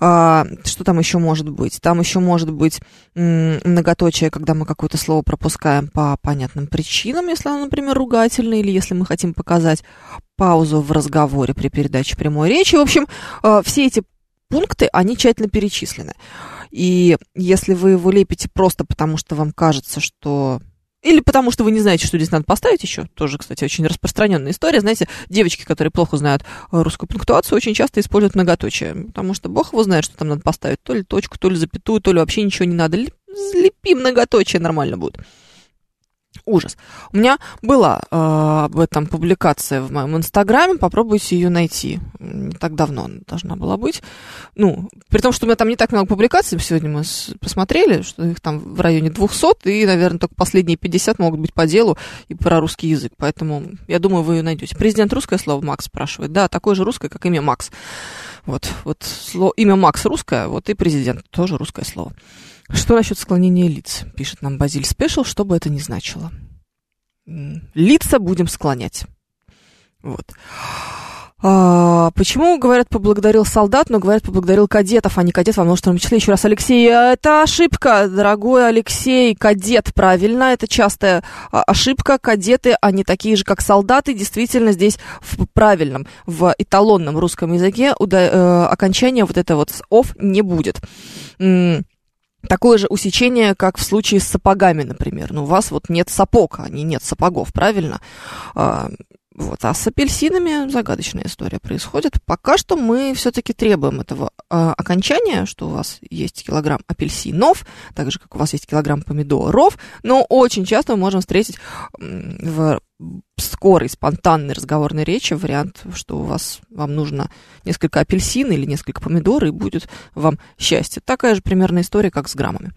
А, что там еще может быть? Там еще может быть м- многоточие, когда мы какое-то слово пропускаем, пускаем по понятным причинам, если она, например, ругательная, или если мы хотим показать паузу в разговоре при передаче прямой речи. В общем, все эти пункты, они тщательно перечислены. И если вы его лепите просто потому, что вам кажется, что Или потому что вы не знаете, что здесь надо поставить еще. Тоже, кстати, очень распространенная история. Знаете, девочки, которые плохо знают русскую пунктуацию, очень часто используют многоточие. Потому что бог его знает, что там надо поставить. То ли точку, то ли запятую, то ли вообще ничего не надо. Слепи многоточие, нормально будет. Ужас. У меня была э, об этом публикация в моем инстаграме, попробуйте ее найти. Не так давно она должна была быть. Ну, при том, что у меня там не так много публикаций, сегодня мы с- посмотрели, что их там в районе двухсот, и, наверное, только последние пятьдесят могут быть по делу и про русский язык. Поэтому, я думаю, вы ее найдете. Президент — русское слово, Макс спрашивает. Да, такое же русское, как имя Макс. Вот, вот слово, имя Макс русское, вот и президент тоже русское слово. Что насчет склонения лиц? Пишет нам Базиль Спешл, что бы это ни значило. Лица будем склонять. Вот. А, почему, говорят, поблагодарил солдат, но, говорят, поблагодарил кадетов, а не кадет во множественном числе? Еще раз, Алексей, это ошибка, дорогой Алексей, кадет, правильно, это частая ошибка, кадеты, они такие же, как солдаты, действительно здесь в правильном, в эталонном русском языке окончания вот это вот «ов» не будет. Такое же усечение, как в случае с сапогами, например. Ну, у вас вот нет сапог, а не нет сапогов, правильно? А, вот. А с апельсинами загадочная история происходит. Пока что мы все-таки требуем этого а, окончания, что у вас есть килограмм апельсинов, так же, как у вас есть килограмм помидоров, но очень часто мы можем встретить в скорой, спонтанной разговорной речи вариант, что у вас, вам нужно несколько апельсин или несколько помидор, и будет вам счастье. Такая же примерная история, как с граммами.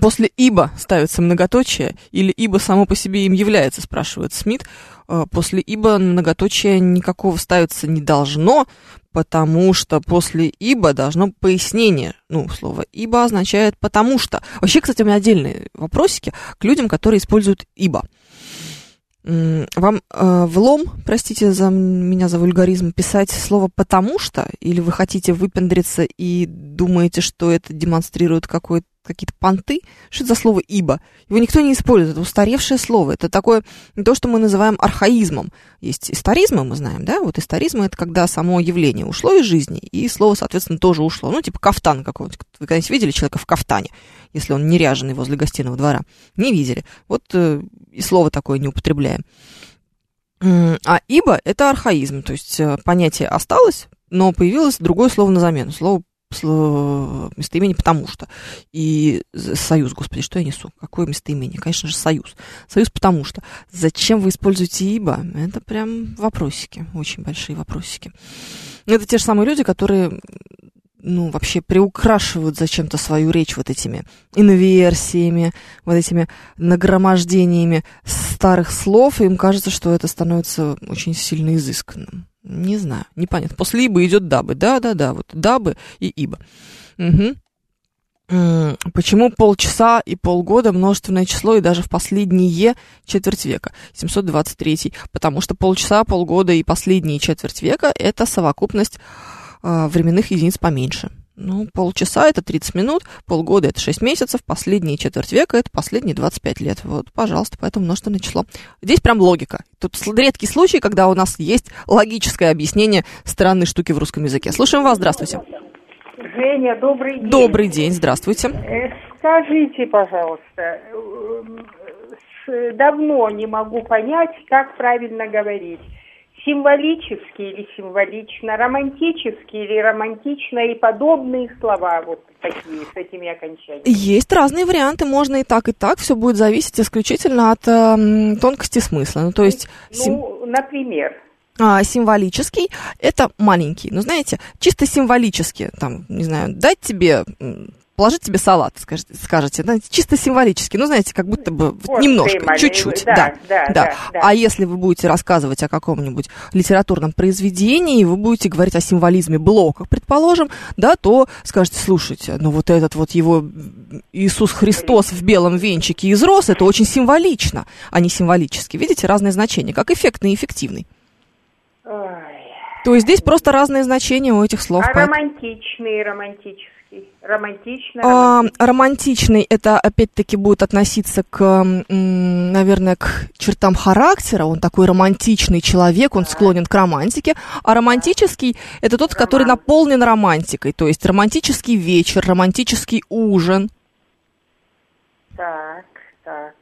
После «ибо» ставится многоточие, или «ибо» само по себе им является, спрашивает Смит. После «ибо» многоточие никакого ставиться не должно, потому что после «ибо» должно пояснение. Ну, слово «ибо» означает «потому что». Вообще, кстати, у меня отдельные вопросики к людям, которые используют «ибо». Вам э, влом, простите за меня за вульгаризм, писать слово «потому что», или вы хотите выпендриться и думаете, что это демонстрирует какой-то какие-то понты? Что это за слово «ибо»? Его никто не использует, это устаревшее слово, это такое, то, что мы называем архаизмом. Есть историзмы, мы знаем, да, вот историзмы — это когда само явление ушло из жизни, и слово, соответственно, тоже ушло, ну, типа кафтан какого-нибудь. Вы когда-нибудь видели человека в кафтане, если он неряженный возле гостиного двора? Не видели. Вот э, и слово такое не употребляем. А «ибо» — это архаизм, то есть понятие осталось, но появилось другое слово на замену, слово местоимение «потому что». И союз, господи, что я несу? Какое местоимение? Конечно же, союз. Союз «потому что». Зачем вы используете «ибо»? Это прям вопросики, очень большие вопросики. Это те же самые люди, которые, ну, вообще приукрашивают зачем-то свою речь вот этими инверсиями, вот этими нагромождениями старых слов, и им кажется, что это становится очень сильно изысканным. Не знаю, непонятно. После «ибо» идет «дабы». Да-да-да, вот «дабы» и «ибо». Угу. Почему полчаса и полгода множественное число и даже в последние четверть века? семьсот двадцать третий. Потому что полчаса, полгода и последние четверть века – это совокупность э, временных единиц поменьше. Ну, полчаса – это тридцать минут, полгода – это шесть месяцев, последние четверть века – это последние двадцать пять лет. Вот, пожалуйста, поэтому множественное число. Здесь прям логика. Тут редкий случай, когда у нас есть логическое объяснение странной штуки в русском языке. Слушаем вас, здравствуйте. Женя, добрый день. Добрый день, здравствуйте. Скажите, пожалуйста, давно не могу понять, как правильно говорить. Символические или символично, романтические или романтично и подобные слова, вот такие, с этими окончаниями. Есть разные варианты, можно и так, и так, все будет зависеть исключительно от э, тонкости смысла. Ну, то есть, сим... ну например... А, символический – это маленький, ну, знаете, чисто символически, там, не знаю, дать тебе... положить тебе салат, скажете, скажете да, чисто символически, ну, знаете, как будто бы вот немножко, мали, чуть-чуть, да, да, да, да. Да, да. А если вы будете рассказывать о каком-нибудь литературном произведении, вы будете говорить о символизме Блока, предположим, да, то скажете, слушайте, ну, вот этот вот его Иисус Христос в белом венчике из роз, это очень символично, а не символически. Видите, разные значения, как эффектный и эффективный. Ой. То есть здесь просто разные значения у этих слов. А поэтому... романтичные, романтические. Романтичный, романтичный. А, романтичный, это опять-таки будет относиться к, наверное, к чертам характера. Он такой романтичный человек, он склонен к романтике. А романтический — это тот, Роман. который наполнен романтикой. То есть романтический вечер, романтический ужин. Так, так.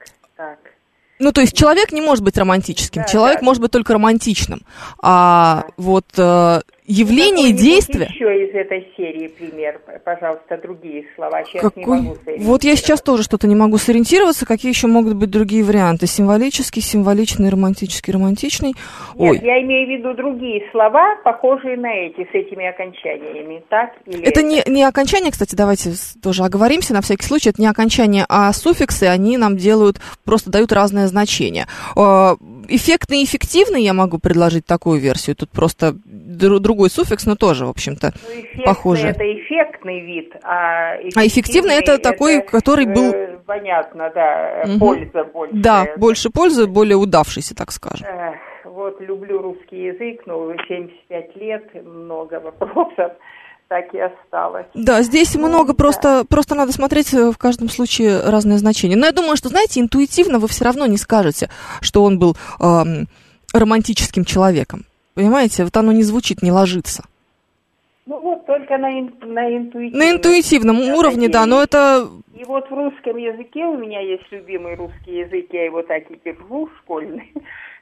Ну, то есть человек не может быть романтическим, да, человек да. может быть только романтичным. А да. вот э, явление действия... Еще из этой серии пример, пожалуйста, другие слова. Сейчас Какой... не могу вот я сейчас тоже что-то не могу сориентироваться. Какие еще могут быть другие варианты? Символический, символичный, романтический, романтичный. Нет, Ой. я имею в виду другие слова, похожие на эти, с этими окончаниями. Так или это, это? Не, не окончание, кстати, давайте тоже оговоримся на всякий случай. Это не окончание, а суффиксы, они нам делают, просто дают разное значение. Эффектный и эффективный, я могу предложить такую версию. Тут просто дру- другой суффикс, но тоже, в общем-то, ну, похоже. Это эффектный вид, а эффективный, а эффективный это, это такой, который был... Понятно, да, угу. польза больше. Да, больше пользы, более удавшийся, так скажем. Вот, люблю русский язык, но семьдесят пять лет, много вопросов. Так и осталось. Да, здесь ну, много, да. просто, просто надо смотреть в каждом случае разные значения. Но я думаю, что, знаете, интуитивно вы все равно не скажете, что он был эм, романтическим человеком. Понимаете, вот оно не звучит, не ложится. Ну вот только на, ин, на интуитивном. На интуитивном уровне, да, но это... И вот в русском языке у меня есть любимый русский язык, я его так и держу, школьный.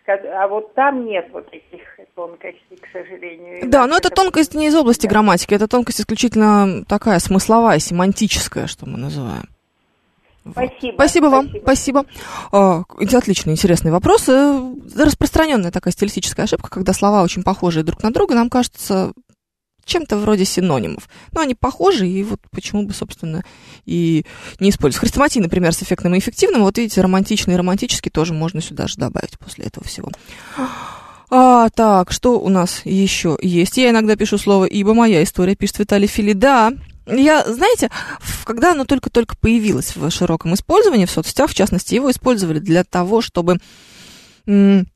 А вот там нет вот этих тонкостей, к сожалению. Да, но это тонкость не из области да. грамматики, это тонкость исключительно такая смысловая, семантическая, что мы называем. Спасибо. Спасибо вам, спасибо. спасибо. Отлично, интересный вопрос. Распространенная такая стилистическая ошибка, когда слова очень похожие друг на друга, нам кажется чем-то вроде синонимов. Но они похожи, и вот почему бы, собственно, и не использовать. Хрестоматий, например, с эффектным и эффективным. Вот видите, романтичный и романтический тоже можно сюда же добавить после этого всего. А, так, что у нас еще есть? Я иногда пишу слово «ибо моя история», пишет Виталий Филий. Да, я, знаете, когда оно только-только появилось в широком использовании, в соцсетях, в частности, его использовали для того, чтобы... М-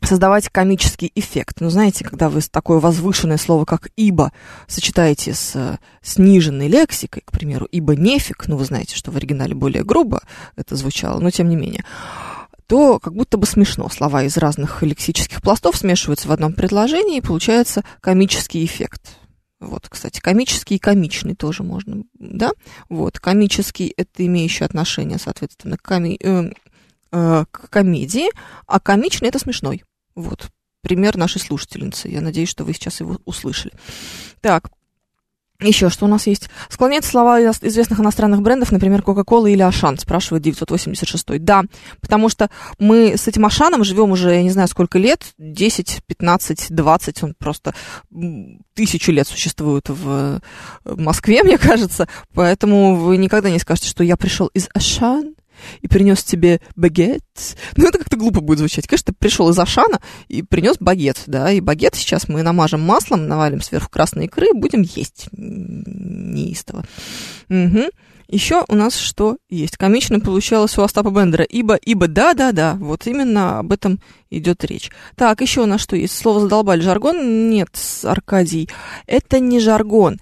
создавать комический эффект. Ну, знаете, когда вы такое возвышенное слово, как «ибо», сочетаете с сниженной лексикой, к примеру, «ибо нефиг», ну, вы знаете, что в оригинале более грубо это звучало, но тем не менее, то как будто бы смешно. Слова из разных лексических пластов смешиваются в одном предложении, и получается комический эффект. Вот, кстати, комический и комичный тоже можно, да? Вот, комический – это имеющий отношение, соответственно, к коми... к комедии, а комичный – это смешной. Вот, пример нашей слушательницы. Я надеюсь, что вы сейчас его услышали. Так, еще что у нас есть? Склоняются слова известных иностранных брендов, например, Coca-Cola или Ашан, спрашивает девятьсот восемьдесят шестой. Да, потому что мы с этим Ашаном живем уже, я не знаю, сколько лет, десять, пятнадцать, двадцать, он просто тысячу лет существует в Москве, мне кажется, поэтому вы никогда не скажете, что я пришел из Ашан и принес тебе багет. Ну, это как-то глупо будет звучать. Конечно, ты пришел из Ашана и принес багет, да, и багет сейчас мы намажем маслом, навалим сверху красной икры, будем есть неистово. Угу. Еще у нас что есть? Комично получалось у Остапа Бендера. Ибо, ибо, да-да-да. Вот именно об этом идет речь. Так, еще у нас что есть? Слово «задолбали» жаргон? Нет, Аркадий. Это не жаргон.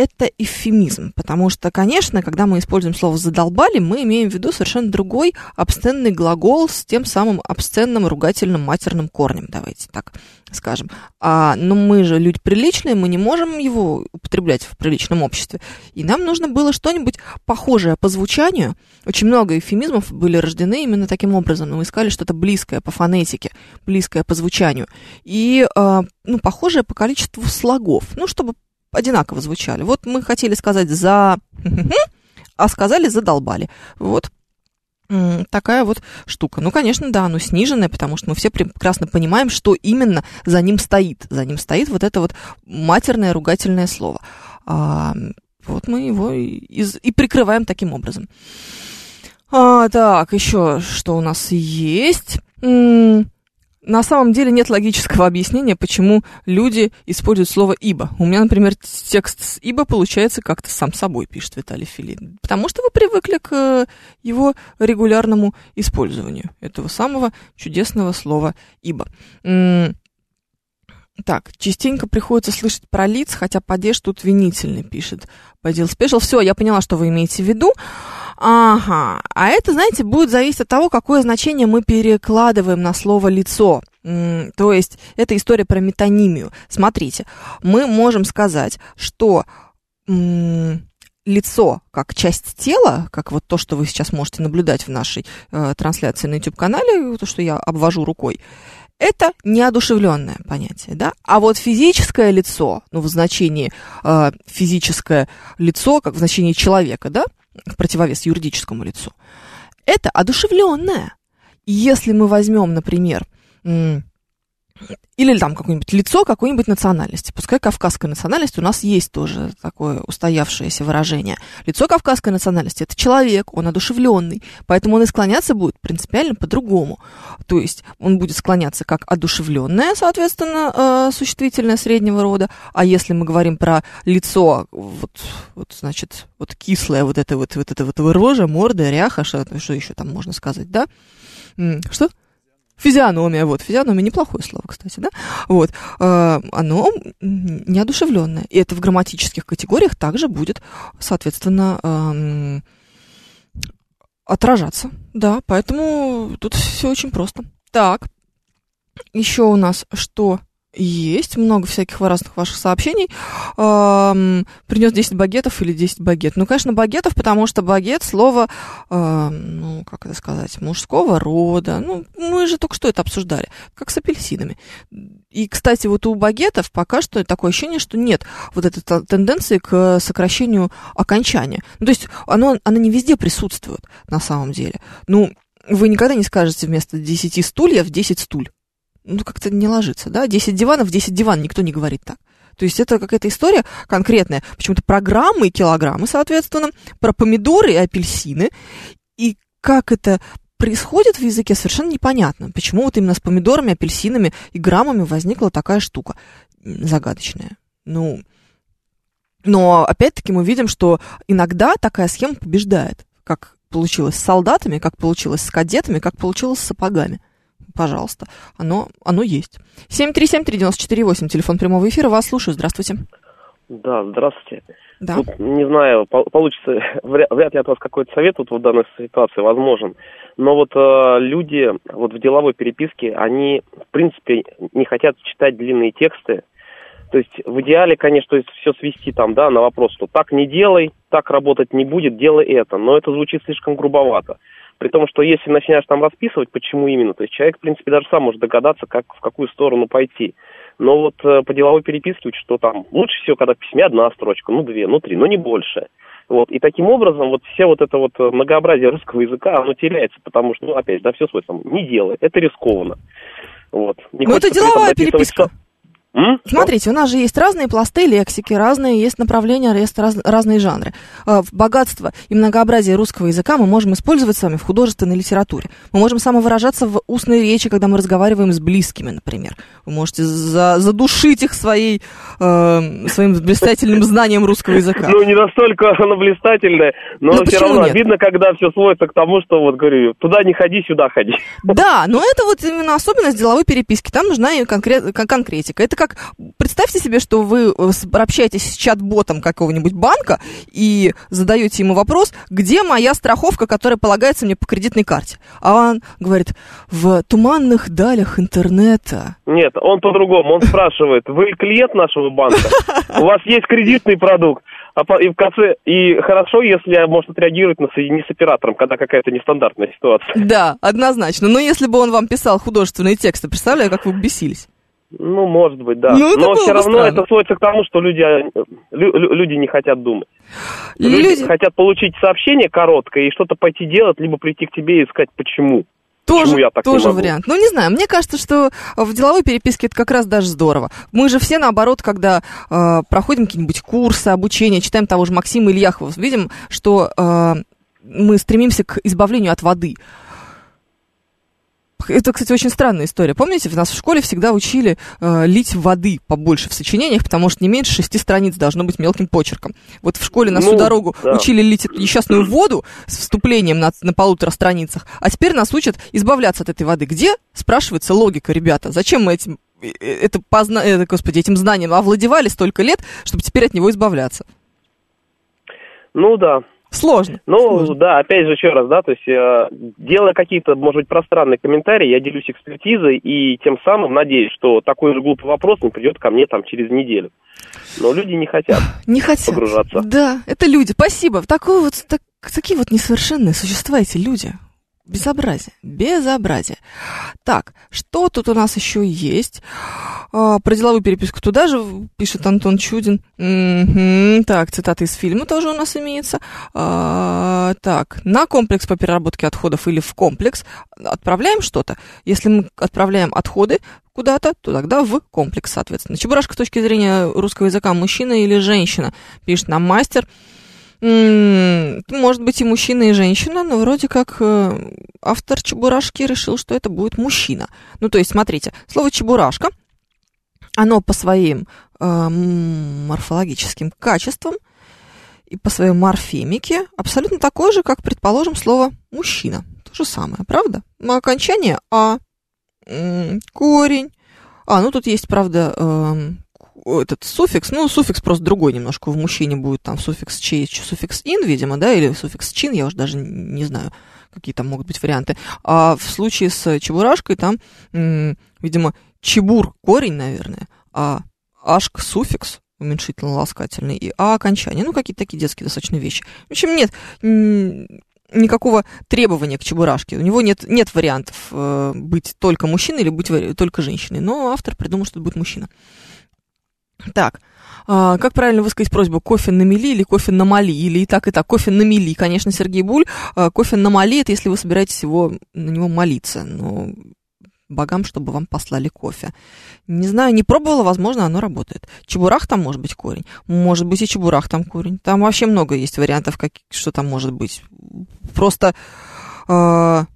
Это эвфемизм, потому что, конечно, когда мы используем слово «задолбали», мы имеем в виду совершенно другой обсценный глагол с тем самым обсценным ругательным матерным корнем, давайте так скажем. А, но мы же люди приличные, мы не можем его употреблять в приличном обществе. И нам нужно было что-нибудь похожее по звучанию. Очень много эвфемизмов были рождены именно таким образом. Мы искали что-то близкое по фонетике, близкое по звучанию. И а, ну, похожее по количеству слогов, ну, чтобы одинаково звучали. Вот мы хотели сказать «за», а сказали «задолбали». Вот такая вот штука. Ну, конечно, да, оно сниженное, потому что мы все прекрасно понимаем, что именно за ним стоит. За ним стоит вот это вот матерное ругательное слово. А вот мы его и, и прикрываем таким образом. А, так, еще что у нас есть? На самом деле нет логического объяснения, почему люди используют слово «ибо». У меня, например, текст с «ибо» получается как-то сам собой, пишет Виталий Филин. Потому что вы привыкли к его регулярному использованию этого самого чудесного слова «ибо». Так, частенько приходится слышать про лиц, хотя падеж тут винительный, пишет Падил Спешл. Все, я поняла, что вы имеете в виду. Ага, а это, знаете, будет зависеть от того, какое значение мы перекладываем на слово «лицо». То есть это история про метонимию. Смотрите, мы можем сказать, что лицо как часть тела, как вот то, что вы сейчас можете наблюдать в нашей э, трансляции на YouTube-канале, то, что я обвожу рукой, это неодушевленное понятие, да? А вот физическое лицо, ну, в значении э, физическое лицо, как в значении человека, да, в противовес юридическому лицу, это одушевленное. И если мы возьмем, например, м- или там какое-нибудь лицо какой-нибудь национальности, пускай кавказская национальность, у нас есть тоже такое устоявшееся выражение. Лицо кавказской национальности – это человек, он одушевленный, поэтому он и склоняться будет принципиально по-другому. То есть он будет склоняться как одушевленное, соответственно, существительное среднего рода, а если мы говорим про лицо, вот, вот значит, вот кислое, вот это вот, вот это вот рожа, морда, ряха, что, что еще там можно сказать, да? Что? Физиономия, вот, физиономия неплохое слово, кстати, да, вот, э, оно неодушевленное, и это в грамматических категориях также будет, соответственно, э, отражаться, да, поэтому тут все очень просто. Так, еще у нас что есть, много всяких разных ваших сообщений, э, принес десять багетов или десять багет, ну, конечно, багетов, потому что багет слово, э, ну, как это сказать, мужского рода, ну, мы же только что это обсуждали, как с апельсинами. И, кстати, вот у багетов пока что такое ощущение, что нет вот этой тенденции к сокращению окончания, ну, то есть оно, оно не везде присутствует, на самом деле, ну, вы никогда не скажете вместо десяти стульев десять стуль. Ну, как-то не ложится, да? десять диванов, десять диван, никто не говорит так. То есть это какая-то история конкретная. Почему-то про граммы и килограммы, соответственно, про помидоры и апельсины. И как это происходит в языке, совершенно непонятно. Почему вот именно с помидорами, апельсинами и граммами возникла такая штука загадочная. Ну, но опять-таки мы видим, что иногда такая схема побеждает. Как получилось с солдатами, как получилось с кадетами, как получилось с сапогами. Пожалуйста, оно, оно есть. семь три семь три девять четыре восемь, телефон прямого эфира, вас слушаю, здравствуйте. Да, здравствуйте. Да. Тут, не знаю, получится, вряд ли от вас какой-то совет вот в данной ситуации возможен, но вот э, люди вот в деловой переписке, они, в принципе, не хотят читать длинные тексты, то есть в идеале, конечно, то есть все свести там, да, на вопрос, что так не делай, так работать не будет, делай это, но это звучит слишком грубовато. При том, что если начинаешь там расписывать, почему именно, то есть человек, в принципе, даже сам может догадаться, как, в какую сторону пойти. Но вот э, по деловой переписке, что там лучше всего, когда в письме одна строчка, ну, две, ну, три, но не больше. Вот. И таким образом вот все вот это вот многообразие русского языка, оно теряется, потому что, ну, опять, да, все свое там, не делай, это рискованно. Вот. Ну, это деловая переписка. М? Смотрите, у нас же есть разные пласты лексики, разные есть направления, есть раз, разные жанры. Богатство и многообразие русского языка мы можем использовать с вами в художественной литературе. Мы можем самовыражаться в устной речи, когда мы разговариваем с близкими, например. Вы можете за, задушить их своей, э, своим блистательным знанием русского языка. Ну, не настолько оно блистательное, но все равно обидно, когда все сводится к тому, что, вот говорю, туда не ходи, сюда ходи. Да, но это вот именно особенность деловой переписки. Там нужна конкретика. Это как, представьте себе, что вы общаетесь с чат-ботом какого-нибудь банка и задаете ему вопрос, где моя страховка, которая полагается мне по кредитной карте. А он говорит, в туманных далях интернета. Нет, он по-другому, он спрашивает, вы клиент нашего банка, у вас есть кредитный продукт, и в конце, и хорошо, если может отреагировать на соединение с оператором, когда какая-то нестандартная ситуация. Да, однозначно, но если бы он вам писал художественные тексты, представляю, как вы бесились. Ну, может быть, да. Ну, но все равно странно. Это сводится к тому, что люди, лю, люди не хотят думать. Люди... люди хотят получить сообщение короткое и что-то пойти делать, либо прийти к тебе и искать почему. Тоже, я так тоже вариант. Ну, не знаю, мне кажется, что в деловой переписке это как раз даже здорово. Мы же все, наоборот, когда э, проходим какие-нибудь курсы, обучение, читаем того же Максима Ильяхова, видим, что э, мы стремимся к избавлению от воды. Это, кстати, очень странная история. Помните, нас в школе всегда учили э, лить воды побольше в сочинениях, потому что не меньше шести страниц должно быть мелким почерком. Вот в школе нас ну, всю дорогу да. учили лить эту несчастную воду с вступлением на, на полутора страницах, а теперь нас учат избавляться от этой воды. Где, спрашивается, логика, ребята? Зачем мы этим, это позна... э, господи, этим знанием овладевали столько лет, чтобы теперь от него избавляться? Ну да. Сложно. Ну, сложно. Да, опять же, еще раз, да, то есть, э, делая какие-то, может быть, пространные комментарии, я делюсь экспертизой и тем самым надеюсь, что такой же глупый вопрос не придет ко мне там через неделю. Но люди не хотят, не хотят погружаться. Да, это люди. Спасибо. Такое вот, так, такие вот несовершенные существа эти люди. Безобразие. Безобразие. Так, что тут у нас еще есть? А, про деловую переписку туда же пишет Антон Чудин. М-м-м, так, цитаты из фильма тоже у нас имеются. А, так, на комплекс по переработке отходов или в комплекс отправляем что-то. Если мы отправляем отходы куда-то, то тогда в комплекс, соответственно. Чебурашка с точки зрения русского языка мужчина или женщина, пишет нам мастер. Может быть и мужчина, и женщина, но вроде как автор «Чебурашки» решил, что это будет мужчина. Ну, то есть, смотрите, слово «чебурашка», оно по своим э, морфологическим качествам и по своей морфемике абсолютно такое же, как, предположим, слово «мужчина». То же самое, правда? Окончание «а», корень. А, ну, тут есть, правда... Э, этот суффикс, ну, суффикс просто другой немножко. В мужчине будет там суффикс «че», суффикс «ин», видимо, да, или суффикс «чин», я уже даже не знаю, какие там могут быть варианты. А в случае с чебурашкой там, м-м, видимо, чебур – корень, наверное, а ашк – суффикс, уменьшительно-ласкательный, и а – окончание. Ну, какие-то такие детские достаточно вещи. В общем, нет м-м, никакого требования к чебурашке. У него нет, нет вариантов э- быть только мужчиной или быть вари- только женщиной. Но автор придумал, что это будет мужчина. Так, а, как правильно высказать просьбу? Кофе на мели или кофе на мали? Или и так, и так. Кофе на мели, конечно, Сергей Буль. А, кофе на мали – это если вы собираетесь его, на него молиться. Но богам, чтобы вам послали кофе. Не знаю, не пробовала, возможно, оно работает. Чебурах там может быть корень. Может быть, и чебурах там корень. Там вообще много есть вариантов, как, что там может быть. Просто а,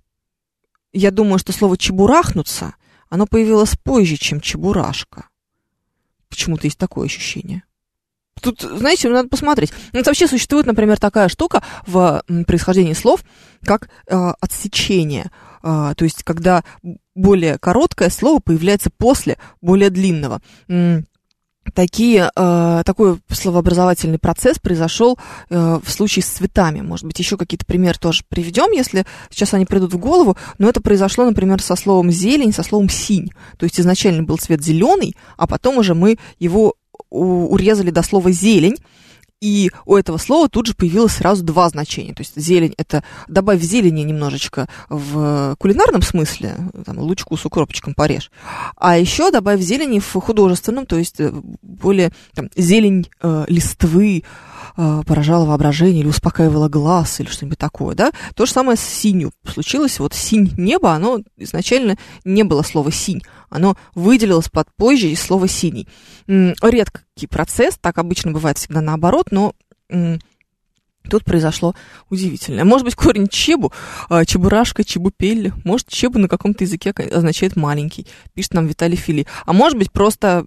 я думаю, что слово «чебурахнуться» оно появилось позже, чем «чебурашка». Почему-то есть такое ощущение. Тут, знаете, надо посмотреть. Вот вообще существует, например, такая штука в происхождении слов, как э, отсечение. Э, то есть, когда более короткое слово появляется после более длинного. Такие, э, такой словообразовательный процесс произошел э, в случае с цветами. Может быть, еще какие-то примеры тоже приведем, если сейчас они придут в голову. Но это произошло, например, со словом «зелень», со словом «синь». То есть изначально был цвет зеленый, а потом уже мы его урезали до слова «зелень». И у этого слова тут же появилось сразу два значения. То есть зелень – это добавь зелени немножечко в кулинарном смысле, там, лучку с укропчиком порежь, а еще добавь зелени в художественном, то есть более там, зелень э, листвы э, поражала воображение или успокаивала глаз или что-нибудь такое. Да? То же самое с синью случилось. Вот синь неба, оно изначально не было слова «синь». Оно выделилось под позже из слова «синий». Редкий процесс, так обычно бывает всегда наоборот, но м- тут произошло удивительное. Может быть, корень чебу, чебурашка, чебупель, может, чебу на каком-то языке означает «маленький», пишет нам Виталий Филий. А может быть, просто...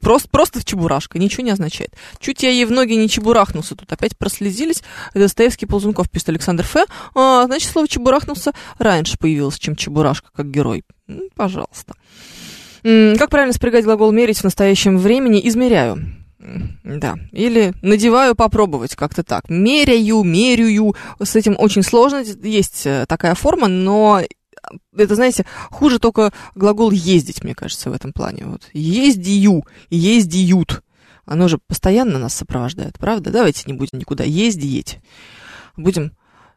Просто, просто чебурашка, ничего не означает. Чуть я ей в ноги не чебурахнулся, тут опять прослезились. Достоевский, Ползунков, пишет Александр Ф. А, значит, слово «чебурахнулся» раньше появилось, чем «чебурашка» как герой. Ну, пожалуйста. Как правильно спрягать глагол «мерить» в настоящем времени? Измеряю. Да. Или надеваю попробовать, как-то так. Меряю, меряю. С этим очень сложно. Есть такая форма, но... Это, знаете, хуже только глагол «ездить», мне кажется, в этом плане. Вот. Ездию, ездиют. Оно же постоянно нас сопровождает, правда? Давайте не будем никуда ездить. Будем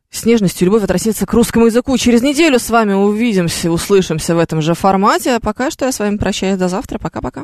с нежностью и любовью относиться к русскому языку. Через неделю с вами увидимся, услышимся в этом же формате. А пока что я с вами прощаюсь до завтра. Пока-пока.